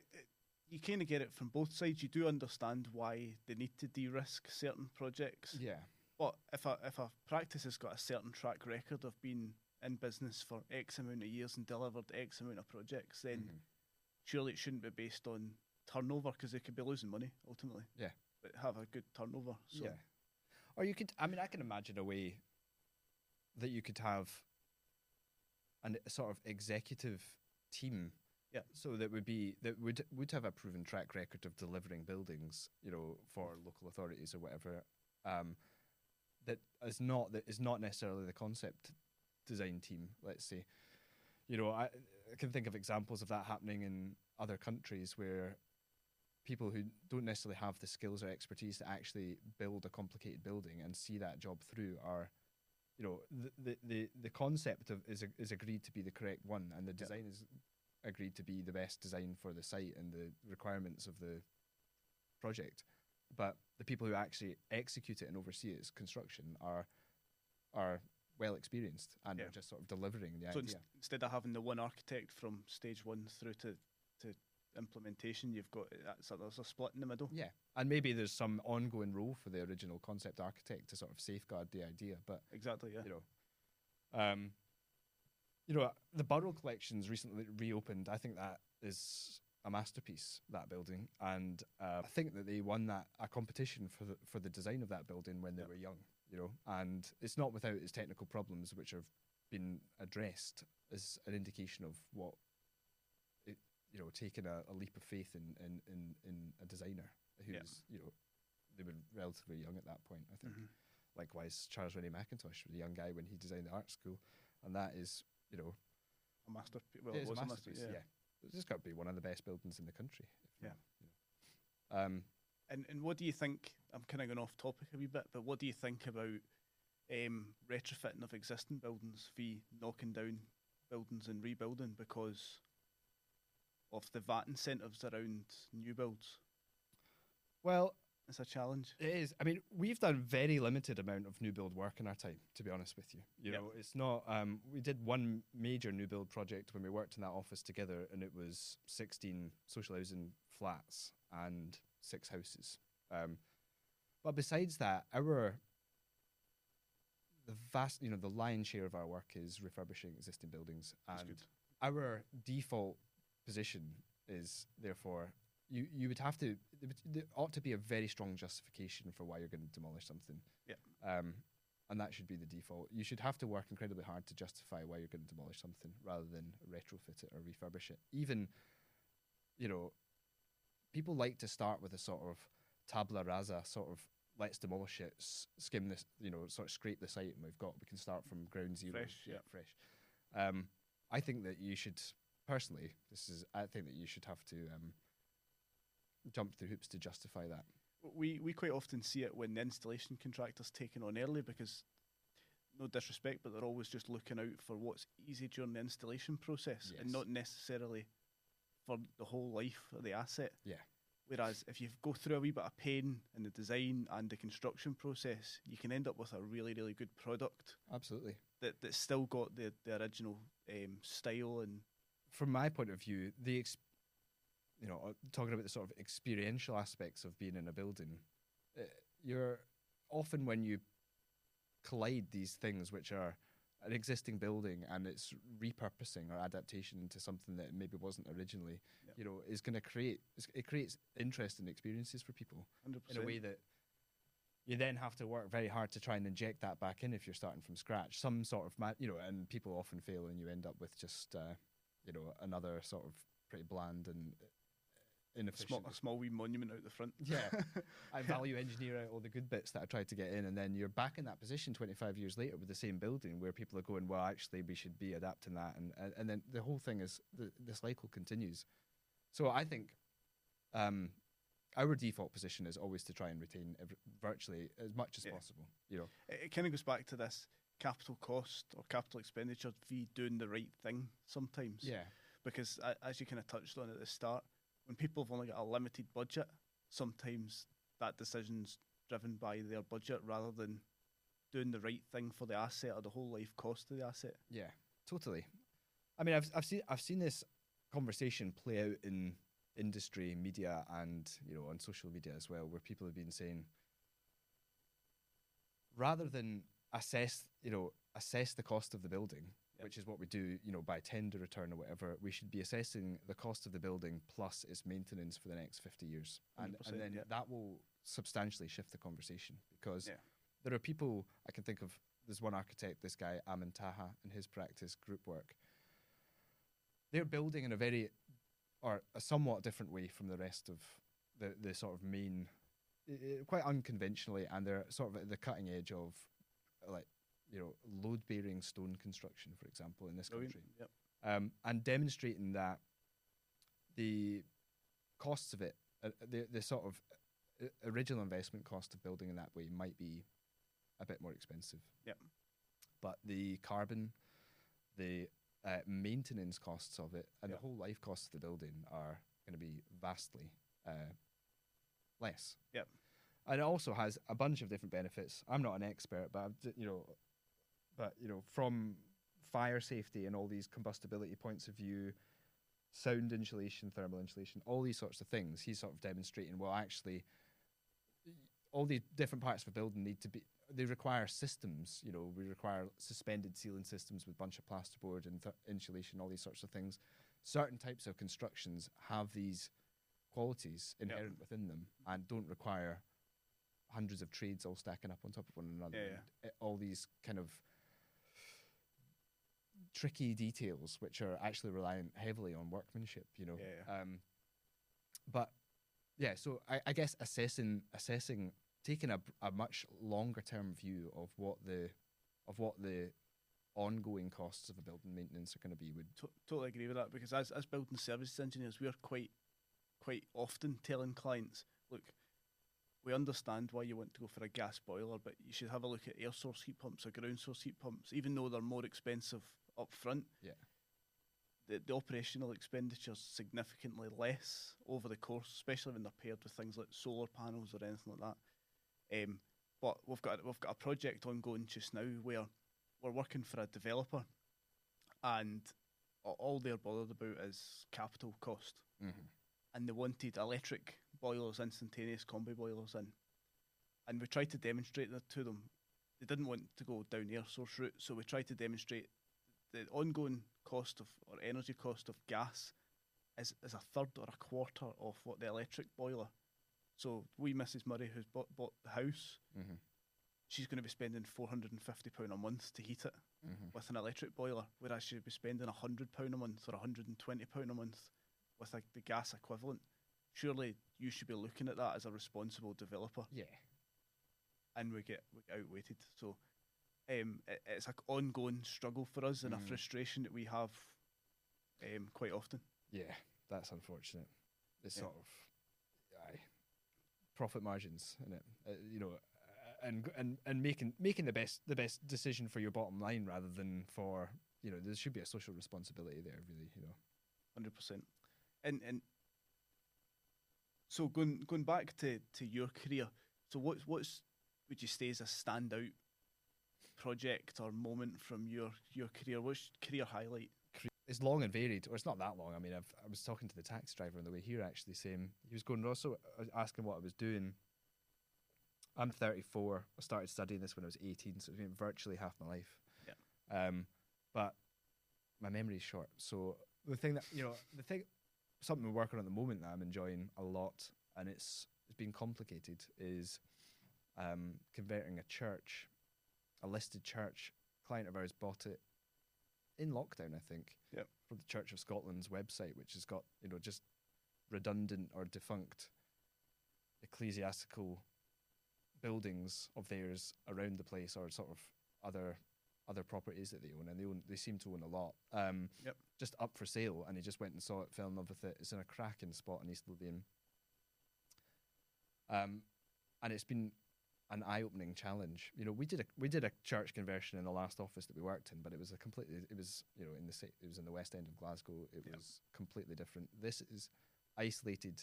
You kind of get it from both sides. You do understand why they need to de-risk certain projects. Yeah. But if a practice has got a certain track record of being in business for X amount of years and delivered X amount of projects, then surely it shouldn't be based on turnover, because they could be losing money ultimately. Yeah. But have a good turnover. So. Yeah. Or you could, I can imagine a way that you could have a sort of executive team. Yeah. So that would have a proven track record of delivering buildings, for local authorities or whatever. That is not necessarily the concept design team, let's say. I can think of examples of that happening in other countries where people who don't necessarily have the skills or expertise to actually build a complicated building and see that job through are, the concept of is agreed to be the correct one, and the design is agreed to be the best design for the site and the requirements of the project. But the people who actually execute it and oversee its construction are well experienced and are just sort of delivering the idea. So instead of having the one architect from stage one through to implementation, you've got there's a split in the middle. Yeah, and maybe there's some ongoing role for the original concept architect to sort of safeguard the idea. But exactly, yeah. The Burrell Collection's recently reopened. I think that is a masterpiece, that building, and I think that they won a competition for the design of that building when they were young, and it's not without its technical problems, which have been addressed, as an indication of what it, taking a leap of faith in a designer who's they were relatively young at that point, I think. Mm-hmm. Likewise, Charles Rennie Mackintosh was a young guy when he designed the art school, and that is a masterpiece. Well, it was a masterpiece. Yeah. It's just got to be one of the best buildings in the country. And what do you think, I'm kind of going off topic a wee bit, but what do you think about retrofitting of existing buildings, knocking down buildings and rebuilding, because of the VAT incentives around new builds? Well, it's a challenge. It is. I mean, we've done very limited amount of new build work in our time, to be honest with you. You know, it's not, we did one major new build project when we worked in that office together, and it was 16 social housing flats and 6 houses. But besides that, the lion's share of our work is refurbishing existing buildings. And our default position is therefore, there ought to be a very strong justification for why you're going to demolish something. Yeah. And that should be the default. You should have to work incredibly hard to justify why you're going to demolish something rather than retrofit it or refurbish it. Even, you know, people like to start with a sort of tabla rasa, sort of let's demolish it, skim this, you know, sort of scrape the site, and we can start from ground zero. Fresh. I think that you should, personally, I think that you should have to jump through hoops to justify that. We quite often see it when the installation contractor's taken on early, because, no disrespect, but they're always just looking out for what's easy during the installation process and not necessarily for the whole life of the asset. Yeah. Whereas if you go through a wee bit of pain in the design and the construction process, you can end up with a really, really good product. Absolutely. That's still got the original style. And from my point of view, you know, talking about the sort of experiential aspects of being in a building, you're often, when you collide these things, which are an existing building and its repurposing or adaptation into something that maybe wasn't originally, you know, is going to creates interesting experiences for people 100%. In a way that you then have to work very hard to try and inject that back in if you're starting from scratch. Some sort of, and people often fail, and you end up with just, another sort of pretty bland and inefficient. A small wee monument out the front. Yeah. I value engineer out all the good bits that I tried to get in, and then you're back in that position 25 years later with the same building where people are going, well, actually we should be adapting that, and then the whole thing is, the cycle continues. So I think our default position is always to try and retain virtually as much as possible. You know, it kind of goes back to this capital cost or capital expenditure v doing the right thing sometimes. Yeah. Because as you kind of touched on at the start, when people have only got a limited budget, sometimes that decision's driven by their budget rather than doing the right thing for the asset or the whole life cost of the asset. Yeah, totally. I mean, I've seen this conversation play out in industry, media, and, you know, on social media as well, where people have been saying, rather than assess the cost of the building, which is what we do, you know, by tender return or whatever, we should be assessing the cost of the building plus its maintenance for the next 50 years. And then that will substantially shift the conversation, because there are people I can think of. There's one architect, this guy, Amin Taha, in his practice, Groupwork. They're building in a somewhat different way from the rest of the sort of main, quite unconventionally, and they're sort of at the cutting edge of, like, you know, load-bearing stone construction, for example, in this country. Yep. And demonstrating that the costs of it, the sort of original investment cost of building in that way might be a bit more expensive. Yep. But the carbon, the maintenance costs of it, and the whole life costs of the building are going to be vastly less. Yep. And it also has a bunch of different benefits. I'm not an expert, but from fire safety and all these combustibility points of view, sound insulation, thermal insulation, all these sorts of things, he's sort of demonstrating, well, actually, all the different parts of a building they require systems. You know, we require suspended ceiling systems with a bunch of plasterboard and insulation, all these sorts of things. Certain types of constructions have these qualities inherent within them and don't require hundreds of trades all stacking up on top of one another. Yeah, yeah. All these kind of tricky details, which are actually relying heavily on workmanship, you know. Yeah, yeah. So I guess assessing, taking a much longer term view of what the ongoing costs of a building maintenance are going to be would... Totally agree with that, because as building services engineers, we are quite often telling clients, look, we understand why you want to go for a gas boiler, but you should have a look at air source heat pumps or ground source heat pumps, even though they're more expensive up front. Yeah. the operational expenditure's significantly less over the course, especially when they're paired with things like solar panels or anything like that. But we've got a project ongoing just now where we're working for a developer, and all they're bothered about is capital cost. Mm-hmm. And they wanted electric boilers, instantaneous combi boilers in. And we tried to demonstrate that to them. They didn't want to go down air source route, so we tried to demonstrate the ongoing cost of, or energy cost of gas is a third or a quarter of what the electric boiler. So we, Mrs. Murray, who's bought the house, mm-hmm. she's going to be spending £450 a month to heat it mm-hmm. with an electric boiler, whereas she'd be spending £100 a month or £120 a month with the gas equivalent. Surely you should be looking at that as a responsible developer. Yeah. And we get outweighted. So it's an ongoing struggle for us and a frustration that we have quite often. Yeah, that's unfortunate. It's sort of profit margins in it, and making the best decision for your bottom line rather than for there should be a social responsibility there, really. 100%. And so going back to your career, so what's would you say is a standout project or moment from your career? What's career highlight? It's long and varied, or it's not that long. I mean, I was talking to the taxi driver on the way here, actually, saying he was going also asking what I was doing. I'm 34. I started studying this when I was 18, so it's been virtually half my life. Yeah. But my memory's short. So the thing that something we're working on at the moment that I'm enjoying a lot, and it's been complicated, is converting a listed church. A client of ours bought it in lockdown, I think, from the Church of Scotland's website, which has got just redundant or defunct ecclesiastical buildings of theirs around the place, or sort of other properties that they own, and they seem to own a lot. Just up for sale, and he just went and saw it, fell in love with it. It's in a cracking spot in East Lothian. And it's been an eye-opening challenge. We did a church conversion in the last office that we worked in, but it was in the West End of Glasgow. It was completely different. This is isolated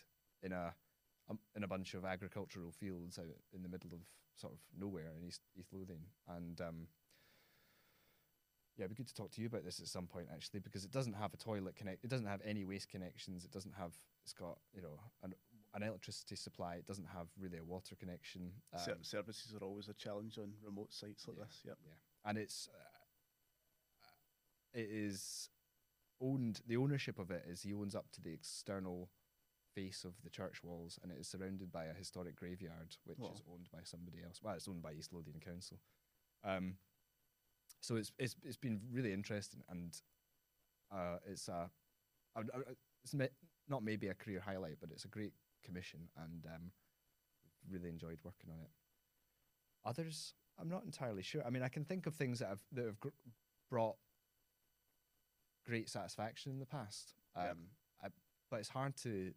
in a bunch of agricultural fields out in the middle of sort of nowhere in East Lothian. And it'd be good to talk to you about this at some point, actually, because it doesn't have a toilet connect. It doesn't have any waste connections. It doesn't have. It's got an electricity supply. It doesn't have really a water connection. Services are always a challenge on remote sites like this. Yep. Yeah, and it is owned. The ownership of it is he owns up to the external face of the church walls, and it is surrounded by a historic graveyard, which is owned by somebody else. Well, it's owned by East Lothian Council. So it's been really interesting, and it's not maybe a career highlight, but it's a great commission, and really enjoyed working on it. Others, I'm not entirely sure. I mean, I can think of things that have brought great satisfaction in the past, but it's hard to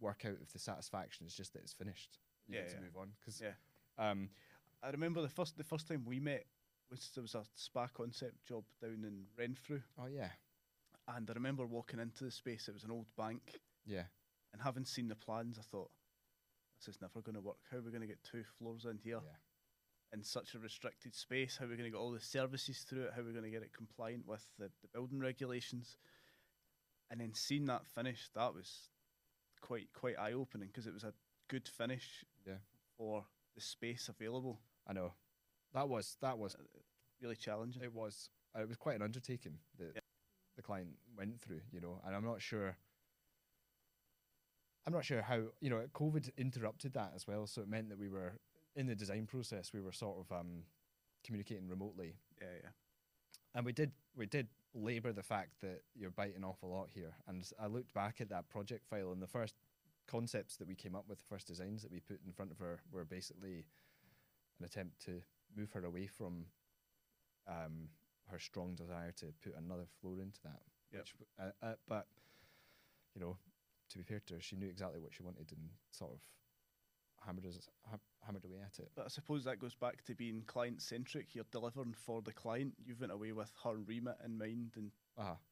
work out if the satisfaction is just that it's finished. You need to move on, because I remember the first time we met was there was a spa concept job down in Renfrew. Oh yeah. And I remember walking into the space. It was an old bank. Yeah. And having seen the plans, I thought, this is never going to work. How are we going to get two floors in here? Yeah. In such a restricted space? How are we going to get all the services through it? How are we going to get it compliant with the building regulations? And then seeing that finished, that was quite eye-opening, because it was a good finish for the space available. I know. That was really challenging. It was quite an undertaking the client went through, and I'm not sure how, COVID interrupted that as well. So it meant that we were in the design process, we were sort of communicating remotely. Yeah. And we did labour the fact that you're biting off a lot here. And I looked back at that project file, and the first concepts that we came up with, the first designs that we put in front of her, were basically an attempt to move her away from her strong desire to put another floor into that. Yep. But to be fair to her, she knew exactly what she wanted, and sort of hammered away at it. But I suppose that goes back to being client-centric. You're delivering for the client. You went away with her remit in mind and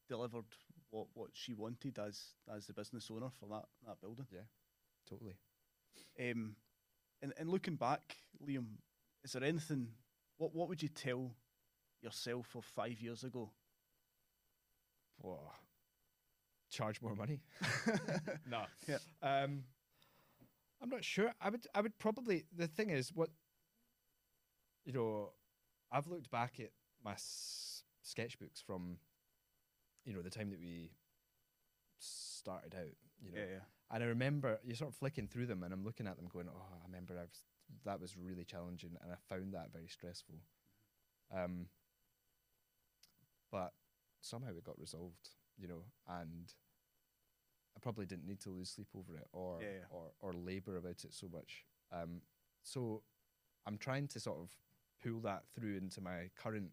delivered what she wanted as the business owner for that building. Yeah, totally. And looking back, Liam, is there anything, what would you tell yourself of 5 years ago? Whoa. Charge more money. No. Yeah. I'm not sure. I would probably, the thing is, what, you know, I've looked back at my sketchbooks from, you know, the time that we started out, you know. Yeah, yeah. And I remember, you're sort of flicking through them and I'm looking at them going, oh, I remember that was really challenging and I found that very stressful. But somehow it got resolved, you know, and I probably didn't need to lose sleep over it or labour about it so much. So I'm trying to sort of pull that through into my current,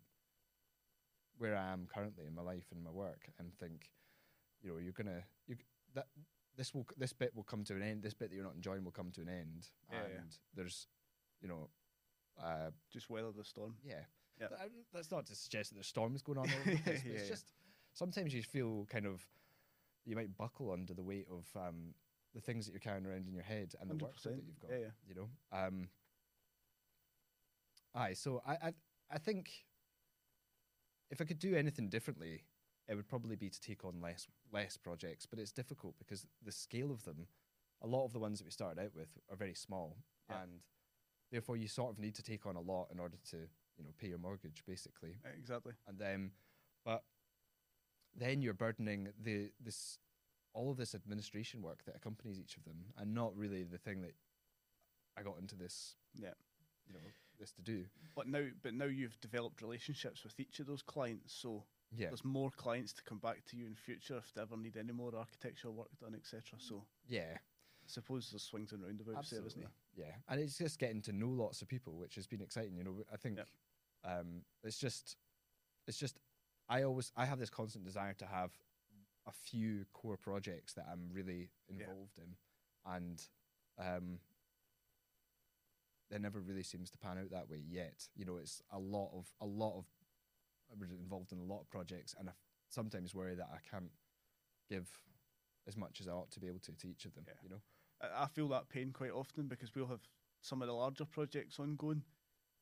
where I am currently in my life and my work, and think, you know, this bit will come to an end. This bit that you're not enjoying will come to an end, there's, you know, just weather the storm. Yeah, yeah. That's not to suggest that the storm is going on all over the place. It's just sometimes you feel kind of, you might buckle under the weight of the things that you're carrying around in your head and 100%. The work that you've got. Yeah, yeah. You know. So I think if I could do anything differently, it would probably be to take on less projects. But it's difficult because the scale of them, a lot of the ones that we started out with are very small, and therefore you sort of need to take on a lot in order to, you know, pay your mortgage basically. Exactly. And then, but then you're burdening all of this administration work that accompanies each of them, and not really the thing that I got into this, you know, this to do. But now you've developed relationships with each of those clients, so there's more clients to come back to you in future if they ever need any more architectural work done, etc. So I suppose there's swings and roundabouts. Absolutely. There, isn't there? Yeah, and it's just getting to know lots of people, which has been exciting. You know, I think it's just. I have this constant desire to have a few core projects that I'm really involved in, and it never really seems to pan out that way yet. You know, it's a lot of I was involved in a lot of projects, and I sometimes worry that I can't give as much as I ought to be able to each of them. Yeah. You know, I feel that pain quite often because we'll have some of the larger projects ongoing,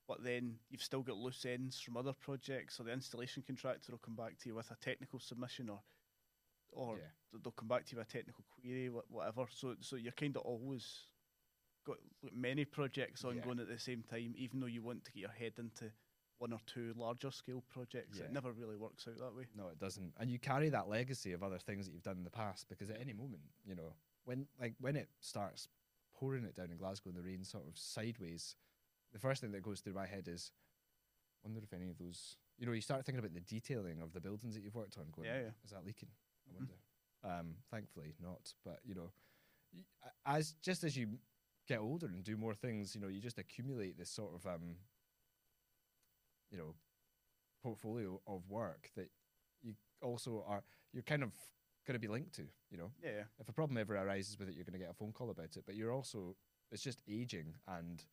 but then you've still got loose ends from other projects, or the installation contractor will come back to you with a technical submission, or they'll come back to you with a technical query, whatever. So you're kind of always got many projects ongoing at the same time, even though you want to get your head into one or two larger scale projects. It never really works out that way. No, it doesn't. And you carry that legacy of other things that you've done in the past, because at any moment, you know, when it starts pouring it down in Glasgow and the rain sort of sideways, the first thing that goes through my head is, I wonder if any of those, you know, you start thinking about the detailing of the buildings that you've worked on, going, is that leaking? I wonder. Thankfully not. But, you know, as you get older and do more things, you know, you just accumulate this sort of, you know, portfolio of work that you also you're kind of going to be linked to, you know. Yeah, yeah. If a problem ever arises with it, you're going to get a phone call about it, but you're also, it's just aging, and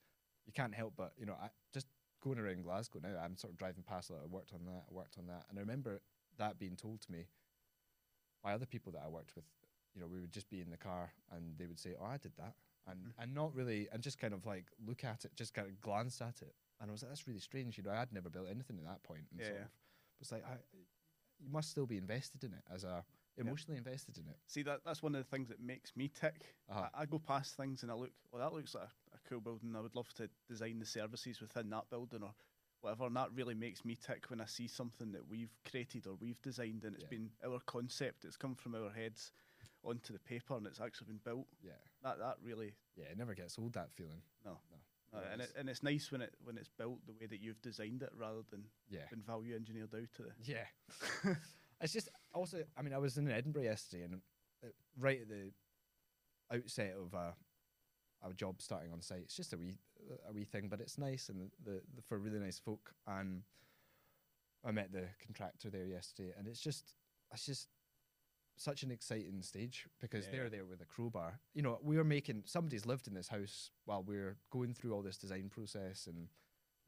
you can't help but, you know, just going around Glasgow now, I'm sort of driving past a lot. I worked on that. And I remember that being told to me by other people that I worked with. You know, we would just be in the car and they would say, oh, I did that. And not really, and just kind of like look at it, just kind of glance at it. And I was like, that's really strange. You know, I'd never built anything at that point. And it's like, you must still be invested in it, emotionally invested in it. See, that's one of the things that makes me tick. I go past things and I look, well, that looks like a cool building. I would love to design the services within that building or whatever. And that really makes me tick when I see something that we've created or we've designed, and it's been our concept. It's come from our heads onto the paper and it's actually been built. Yeah. That really... Yeah, it never gets old, that feeling. No. And it's nice when it's built the way that you've designed it, rather than been value engineered out to it. Yeah. It's just also, I mean, I was in Edinburgh yesterday, and right at the outset of a job starting on site, it's just a wee thing, but it's nice, and the for really nice folk. And I met the contractor there yesterday, and it's just such an exciting stage, because they're there with a crowbar. You know, we're making, somebody's lived in this house while we're going through all this design process, and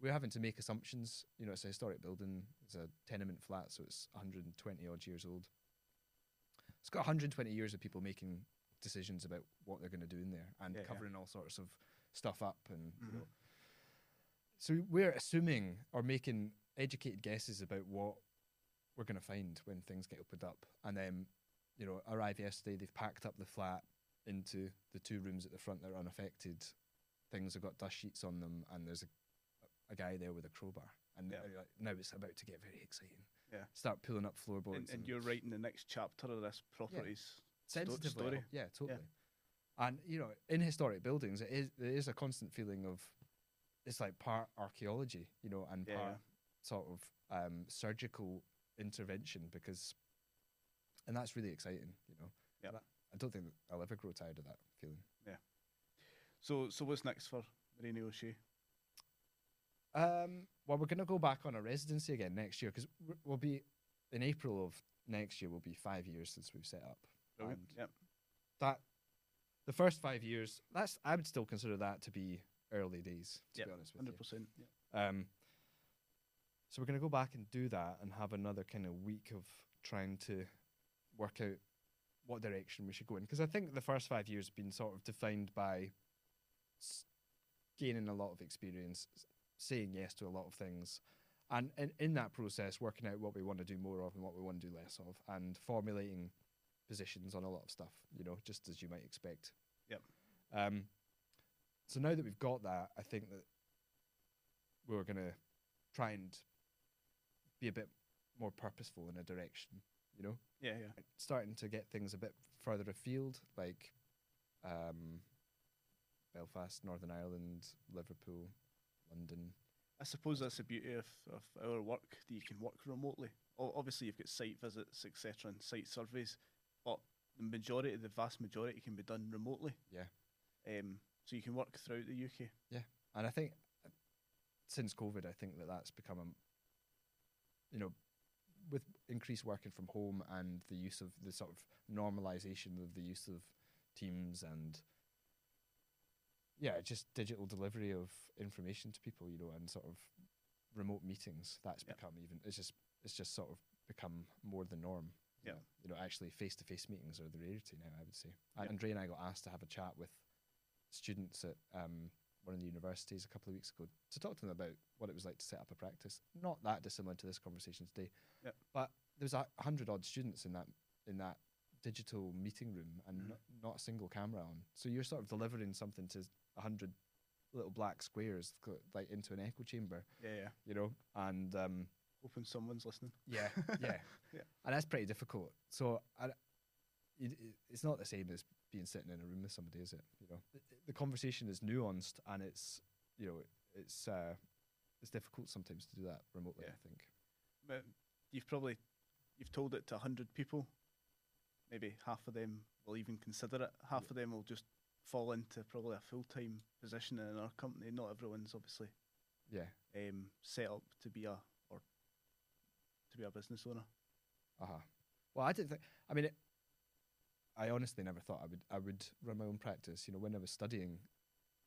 we're having to make assumptions. You know, it's a historic building, it's a tenement flat, so it's 120 odd years old. It's got 120 years of people making decisions about what they're going to do in there, and covering all sorts of stuff up. And you know. So we're assuming or making educated guesses about what we're going to find when things get opened up. And then, you know, arrive yesterday, they've packed up the flat into the two rooms at the front that are unaffected. Things have got dust sheets on them, and there's a guy there with a crowbar. And like, now it's about to get very exciting. Yeah. Start pulling up floorboards. And you're writing the next chapter of this property's story. Yeah, totally. Yeah. And, you know, in historic buildings, it is, there is a constant feeling of, it's like part archaeology, you know, and part sort of surgical intervention, because, and that's really exciting, you know. Yeah. I don't think I'll ever grow tired of that feeling. Yeah. So what's next for Marini O'Shea? Well, we're going to go back on a residency again next year, because we'll be, in April of next year, will be 5 years since we've set up. And that, the first 5 years, that's, I would still consider that to be early days, to be honest with 100%, you. 100%. Yeah. So we're going to go back and do that, and have another kind of week of trying to work out what direction we should go in. Because I think the first 5 years have been sort of defined by gaining a lot of experience, saying yes to a lot of things, and in that process, working out what we want to do more of and what we want to do less of, and formulating positions on a lot of stuff, you know, just as you might expect. Yep. So now that we've got that, I think that we're going to try and be a bit more purposeful in a direction, you know? Yeah, yeah. Starting to get things a bit further afield, like Belfast, Northern Ireland, Liverpool, London. I suppose that's the beauty of our work, that you can work remotely. Obviously, you've got site visits, etc., and site surveys, but the majority, the vast majority, can be done remotely. Yeah. So you can work throughout the UK. Yeah, and I think since COVID, I think that that's become, you know, with increased working from home and the use of the sort of normalisation of the use of Teams and, yeah, just digital delivery of information to people, you know, and sort of remote meetings, that's become even, it's just sort of become more the norm. Yeah. You know, actually face-to-face meetings are the rarity now, I would say. Yep. Andrea and I got asked to have a chat with students at one of the universities a couple of weeks ago to talk to them about what it was like to set up a practice. Not that dissimilar to this conversation today. Yep. But there was 100-odd students in that digital meeting room, and not a single camera on. So you're sort of delivering something to 100 little black squares, like into an echo chamber. Yeah, yeah. You know, and hoping someone's listening. Yeah, yeah, yeah. And that's pretty difficult. So it's not the same as being sitting in a room with somebody, is it? You know, the conversation is nuanced, and it's, you know, it's difficult sometimes to do that remotely. Yeah. I think. But you've told it to 100 people. Maybe half of them will even consider it. Half of them will just fall into probably a full-time position in our company. Not everyone's obviously set up to be a business owner. Well, I didn't think. I mean, I honestly never thought I would run my own practice. You know, when I was studying,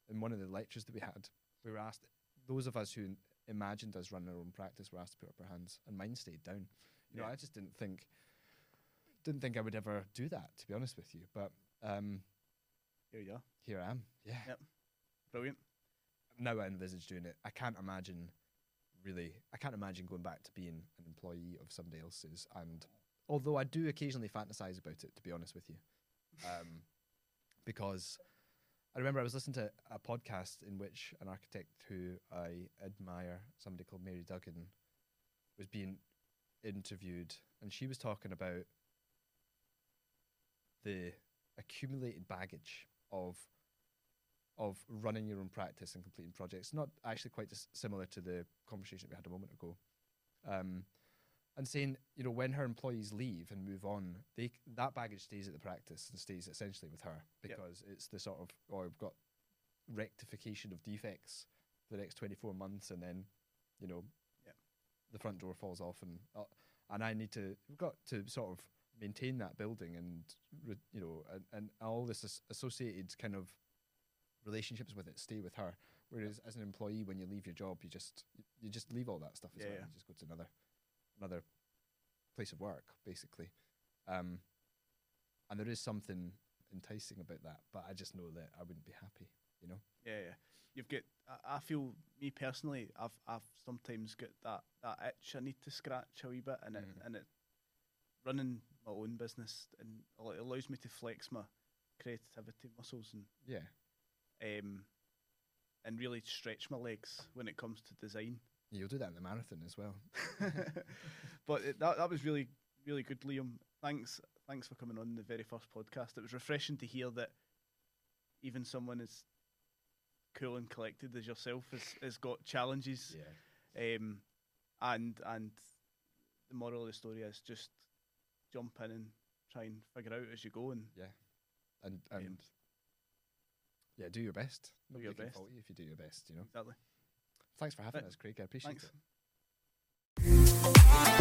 in one of the lectures that we had, we were asked, those of us who imagined us running our own practice were asked to put up our hands, and mine stayed down. You know, I just didn't think I would ever do that, to be honest with you. But here you are. Here I am. Yeah. Yep. Brilliant. Now I envisage doing it. I can't imagine going back to being an employee of somebody else's. And although I do occasionally fantasize about it, to be honest with you, because I remember I was listening to a podcast in which an architect who I admire, somebody called Mary Duggan, was being interviewed, and she was talking about the accumulated baggage of running your own practice and completing projects, not actually quite similar to the conversation we had a moment ago, and saying, you know, when her employees leave and move on, that baggage stays at the practice and stays essentially with her, because it's the sort of, oh, I've got rectification of defects for the next 24 months, and then, you know, the front door falls off, and I need to, we've got to sort of maintain that building and, you know, and all this associated kind of relationships with it stay with her. Whereas as an employee, when you leave your job, you just leave all that stuff as well. Yeah. You just go to another place of work, basically. And there is something enticing about that, but I just know that I wouldn't be happy, you know? Yeah, yeah. You've got, I feel, me personally, I've sometimes got that itch I need to scratch a wee bit, and it running my own business, and it allows me to flex my creativity muscles and and really stretch my legs when it comes to design. You'll do that in the marathon as well. But that was really, really good, Liam. Thanks for coming on the very first podcast. It was refreshing to hear that even someone as cool and collected as yourself has got challenges. Yeah. And the moral of the story is just jump in and try and figure out as you go. And yeah. And do your best. Nobody can fault you if you do your best, you know. Exactly. Thanks for having us, Craig. I appreciate it.